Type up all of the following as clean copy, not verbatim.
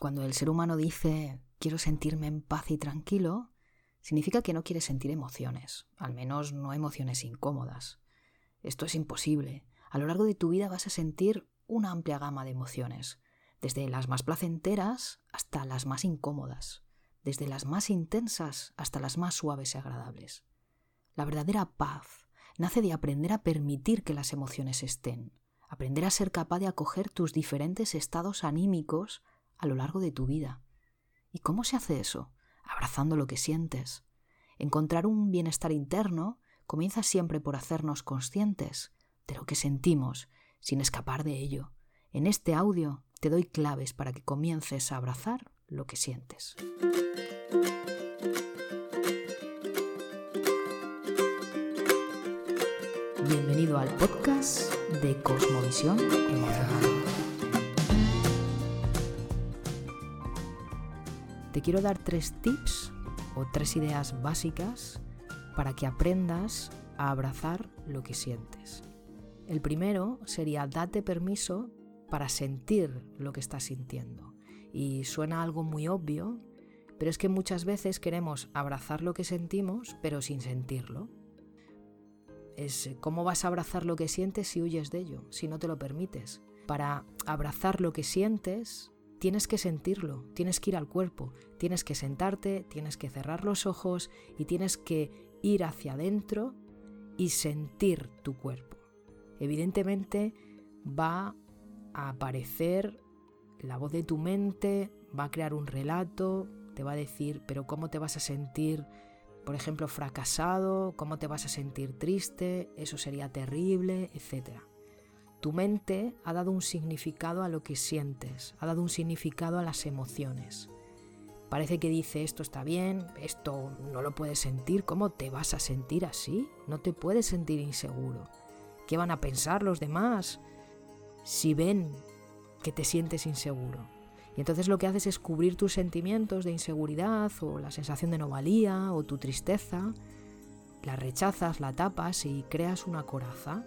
Cuando el ser humano dice quiero sentirme en paz y tranquilo, significa que no quiere sentir emociones, al menos no emociones incómodas. Esto es imposible. A lo largo de tu vida vas a sentir una amplia gama de emociones, desde las más placenteras hasta las más incómodas, desde las más intensas hasta las más suaves y agradables. La verdadera paz nace de aprender a permitir que las emociones estén, aprender a ser capaz de acoger tus diferentes estados anímicos a lo largo de tu vida. ¿Y cómo se hace eso? Abrazando lo que sientes. Encontrar un bienestar interno comienza siempre por hacernos conscientes de lo que sentimos, sin escapar de ello. En este audio te doy claves para que comiences a abrazar lo que sientes. Bienvenido al podcast de Cosmovisión Emocional. Te quiero dar 3 tips o 3 ideas básicas para que aprendas a abrazar lo que sientes. El primero sería date permiso para sentir lo que estás sintiendo. Y suena algo muy obvio, pero es que muchas veces queremos abrazar lo que sentimos, pero sin sentirlo. Es cómo vas a abrazar lo que sientes si huyes de ello, si no te lo permites. Para abrazar lo que sientes, tienes que sentirlo, tienes que ir al cuerpo, tienes que sentarte, tienes que cerrar los ojos y tienes que ir hacia adentro y sentir tu cuerpo. Evidentemente va a aparecer la voz de tu mente, va a crear un relato, te va a decir, pero ¿cómo te vas a sentir, por ejemplo, fracasado? ¿Cómo te vas a sentir triste? Eso sería terrible, etc. Tu mente ha dado un significado a lo que sientes, ha dado un significado a las emociones. Parece que dice, esto está bien, esto no lo puedes sentir, ¿cómo te vas a sentir así? No te puedes sentir inseguro. ¿Qué van a pensar los demás si ven que te sientes inseguro? Y entonces lo que haces es cubrir tus sentimientos de inseguridad o la sensación de no valía o tu tristeza, la rechazas, la tapas y creas una coraza.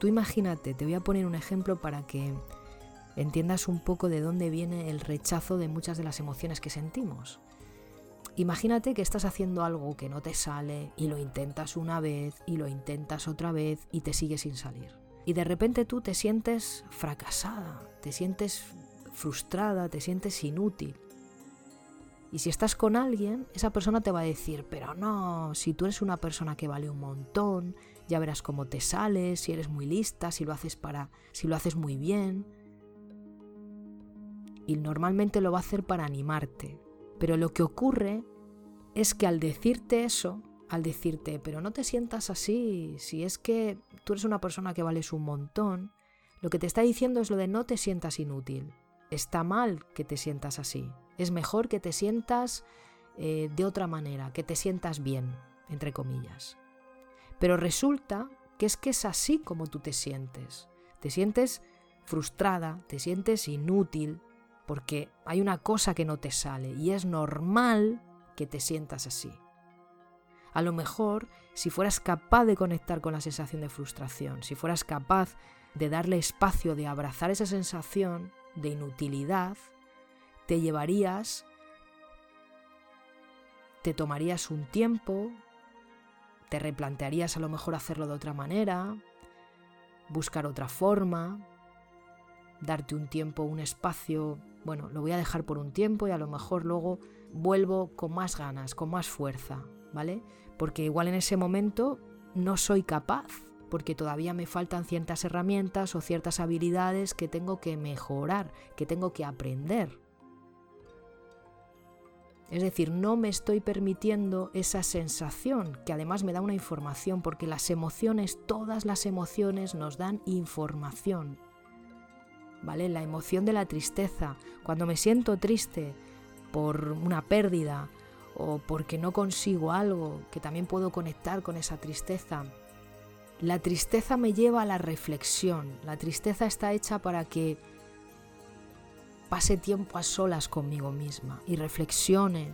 Tú imagínate, te voy a poner un ejemplo para que entiendas un poco de dónde viene el rechazo de muchas de las emociones que sentimos. Imagínate que estás haciendo algo que no te sale y lo intentas una vez y lo intentas otra vez y te sigue sin salir. Y de repente tú te sientes fracasada, te sientes frustrada, te sientes inútil. Y si estás con alguien, esa persona te va a decir, pero no, si tú eres una persona que vale un montón, ya verás cómo te sales, si eres muy lista, si lo haces muy bien. Y normalmente lo va a hacer para animarte. Pero lo que ocurre es que al decirte eso, al decirte, pero no te sientas así, si es que tú eres una persona que vales un montón, lo que te está diciendo es lo de no te sientas inútil. Está mal que te sientas así. Es mejor que te sientas de otra manera, que te sientas bien, entre comillas. Pero resulta que es así como tú te sientes. Te sientes frustrada, te sientes inútil, porque hay una cosa que no te sale y es normal que te sientas así. A lo mejor, si fueras capaz de conectar con la sensación de frustración, si fueras capaz de darle espacio, de abrazar esa sensación de inutilidad, te tomarías un tiempo, te replantearías a lo mejor hacerlo de otra manera, buscar otra forma, darte un tiempo, un espacio. Bueno, lo voy a dejar por un tiempo y a lo mejor luego vuelvo con más ganas, con más fuerza, ¿vale? Porque igual en ese momento no soy capaz, porque todavía me faltan ciertas herramientas o ciertas habilidades que tengo que mejorar, que tengo que aprender. Es decir, no me estoy permitiendo esa sensación, que además me da una información, porque las emociones, todas las emociones nos dan información. ¿Vale? La emoción de la tristeza, cuando me siento triste por una pérdida o porque no consigo algo, que también puedo conectar con esa tristeza. La tristeza me lleva a la reflexión. La tristeza está hecha para que pase tiempo a solas conmigo misma y reflexione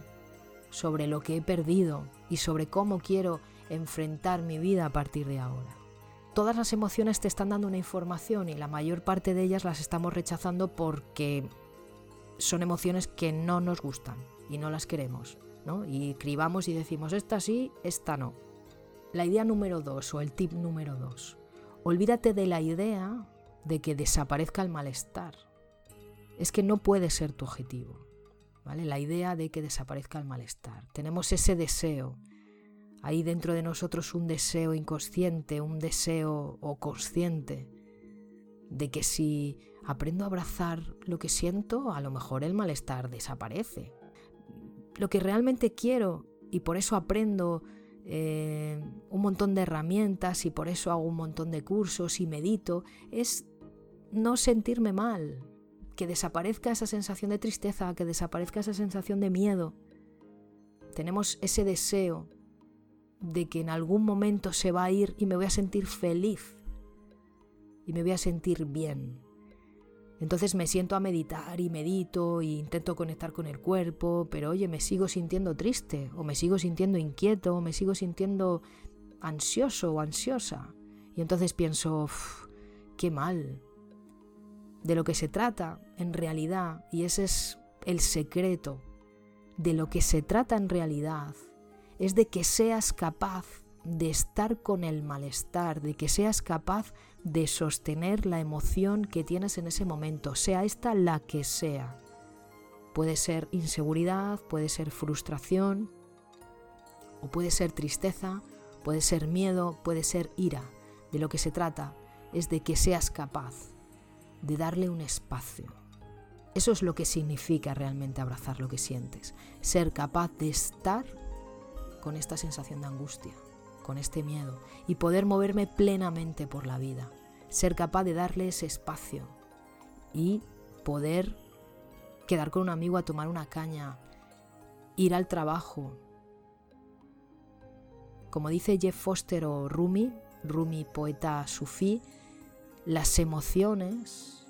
sobre lo que he perdido y sobre cómo quiero enfrentar mi vida a partir de ahora. Todas las emociones te están dando una información y la mayor parte de ellas las estamos rechazando porque son emociones que no nos gustan y no las queremos, ¿no? Y cribamos y decimos, esta sí, esta no. La idea número 2 o el tip número 2. Olvídate de la idea de que desaparezca el malestar. Es que no puede ser tu objetivo, ¿vale? La idea de que desaparezca el malestar. Tenemos ese deseo. Hay dentro de nosotros un deseo inconsciente, un deseo o consciente de que si aprendo a abrazar lo que siento, a lo mejor el malestar desaparece. Lo que realmente quiero, y por eso aprendo un montón de herramientas y por eso hago un montón de cursos y medito, es no sentirme mal, que desaparezca esa sensación de tristeza, que desaparezca esa sensación de miedo. Tenemos ese deseo de que en algún momento se va a ir y me voy a sentir feliz y me voy a sentir bien. Entonces me siento a meditar y medito e intento conectar con el cuerpo, pero oye, me sigo sintiendo triste o me sigo sintiendo inquieto o me sigo sintiendo ansioso o ansiosa. Y entonces pienso, qué mal. De lo que se trata en realidad, y ese es el secreto, de lo que se trata en realidad es de que seas capaz de estar con el malestar, de que seas capaz de sostener la emoción que tienes en ese momento, sea esta la que sea. Puede ser inseguridad, puede ser frustración, o puede ser tristeza, puede ser miedo, puede ser ira. De lo que se trata es de que seas capaz de darle un espacio. Eso es lo que significa realmente abrazar lo que sientes, ser capaz de estar con esta sensación de angustia, con este miedo, y poder moverme plenamente por la vida, ser capaz de darle ese espacio y poder quedar con un amigo a tomar una caña, ir al trabajo. Como dice Jeff Foster o Rumi, poeta sufí, las emociones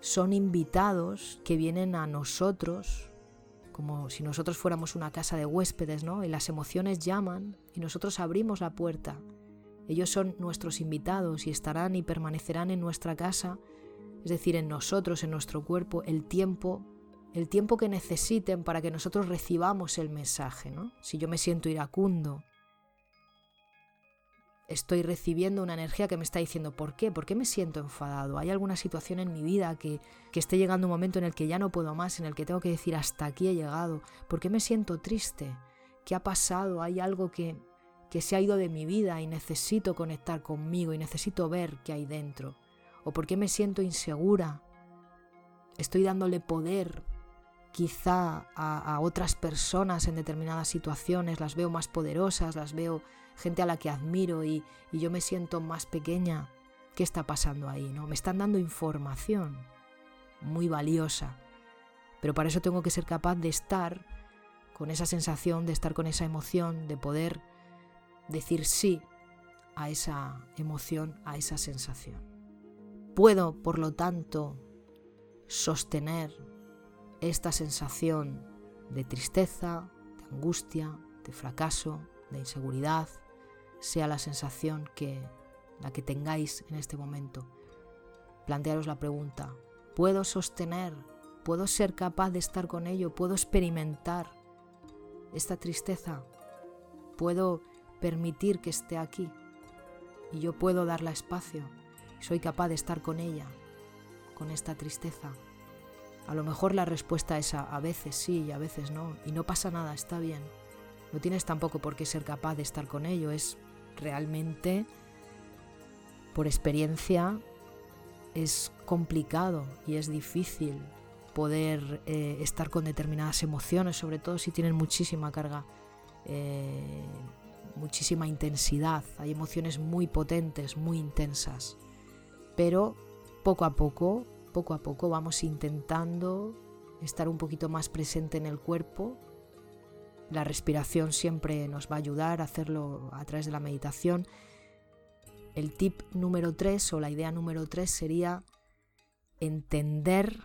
son invitados que vienen a nosotros, como si nosotros fuéramos una casa de huéspedes, ¿no? Y las emociones llaman y nosotros abrimos la puerta. Ellos son nuestros invitados y estarán y permanecerán en nuestra casa, es decir, en nosotros, en nuestro cuerpo, el tiempo que necesiten para que nosotros recibamos el mensaje, ¿no? Si yo me siento iracundo, estoy recibiendo una energía que me está diciendo ¿por qué? ¿Por qué me siento enfadado? ¿Hay alguna situación en mi vida que esté llegando un momento en el que ya no puedo más, en el que tengo que decir hasta aquí he llegado? ¿Por qué me siento triste? ¿Qué ha pasado? ¿Hay algo que se ha ido de mi vida y necesito conectar conmigo y necesito ver qué hay dentro? ¿O por qué me siento insegura? Estoy dándole poder quizá a otras personas en determinadas situaciones, las veo más poderosas, las veo gente a la que admiro y yo me siento más pequeña. ¿Qué está pasando ahí, no? Me están dando información muy valiosa, pero para eso tengo que ser capaz de estar con esa sensación, de estar con esa emoción, de poder decir sí a esa emoción, a esa sensación. Puedo, por lo tanto, sostener esta sensación de tristeza, de angustia, de fracaso, de inseguridad, sea la sensación la que tengáis en este momento. Plantearos la pregunta, ¿puedo sostener? ¿Puedo ser capaz de estar con ello? ¿Puedo experimentar esta tristeza? ¿Puedo permitir que esté aquí? Y yo puedo darle espacio. ¿Soy capaz de estar con ella, con esta tristeza? A lo mejor la respuesta es a veces sí y a veces no, y no pasa nada, está bien. No tienes tampoco por qué ser capaz de estar con ello, es realmente, por experiencia, es complicado y es difícil poder estar con determinadas emociones, sobre todo si tienen muchísima carga, muchísima intensidad. Hay emociones muy potentes, muy intensas, pero poco a poco vamos intentando estar un poquito más presente en el cuerpo. La respiración siempre nos va a ayudar a hacerlo a través de la meditación. El tip número 3 o la idea número 3 sería entender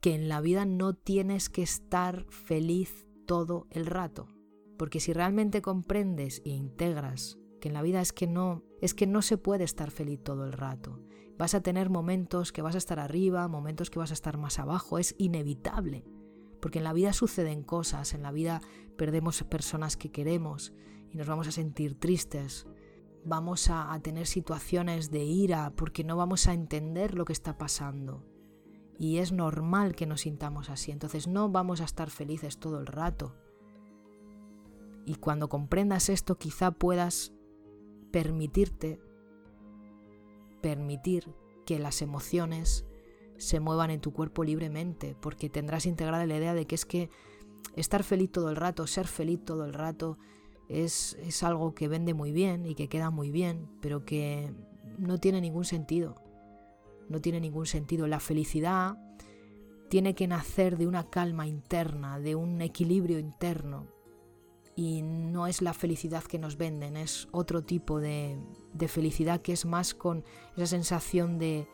que en la vida no tienes que estar feliz todo el rato. Porque si realmente comprendes e integras que en la vida es que no se puede estar feliz todo el rato. Vas a tener momentos que vas a estar arriba, momentos que vas a estar más abajo, es inevitable. Porque en la vida suceden cosas, en la vida perdemos personas que queremos y nos vamos a sentir tristes. Vamos a tener situaciones de ira porque no vamos a entender lo que está pasando. Y es normal que nos sintamos así, entonces no vamos a estar felices todo el rato. Y cuando comprendas esto, quizá puedas permitir que las emociones se muevan en tu cuerpo libremente, porque tendrás integrada la idea de que es que estar feliz todo el rato, ser feliz todo el rato, es algo que vende muy bien y que queda muy bien, pero que no tiene ningún sentido. No tiene ningún sentido. La felicidad tiene que nacer de una calma interna, de un equilibrio interno. Y no es la felicidad que nos venden, es otro tipo de felicidad que es más con esa sensación de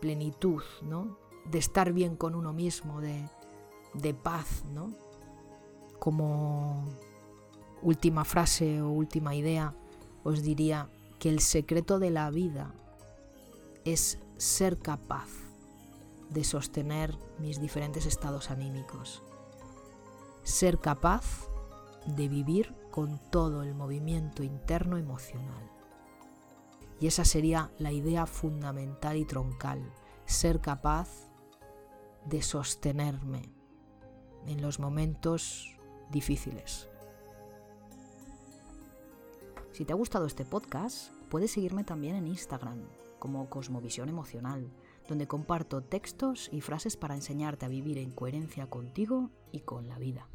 plenitud, ¿no? De estar bien con uno mismo, de paz, ¿no? Como última frase o última idea, os diría que el secreto de la vida es ser capaz de sostener mis diferentes estados anímicos. Ser capaz de vivir con todo el movimiento interno emocional. Y esa sería la idea fundamental y troncal, ser capaz de sostenerme en los momentos difíciles. Si te ha gustado este podcast, puedes seguirme también en Instagram, como Cosmovisión Emocional, donde comparto textos y frases para enseñarte a vivir en coherencia contigo y con la vida.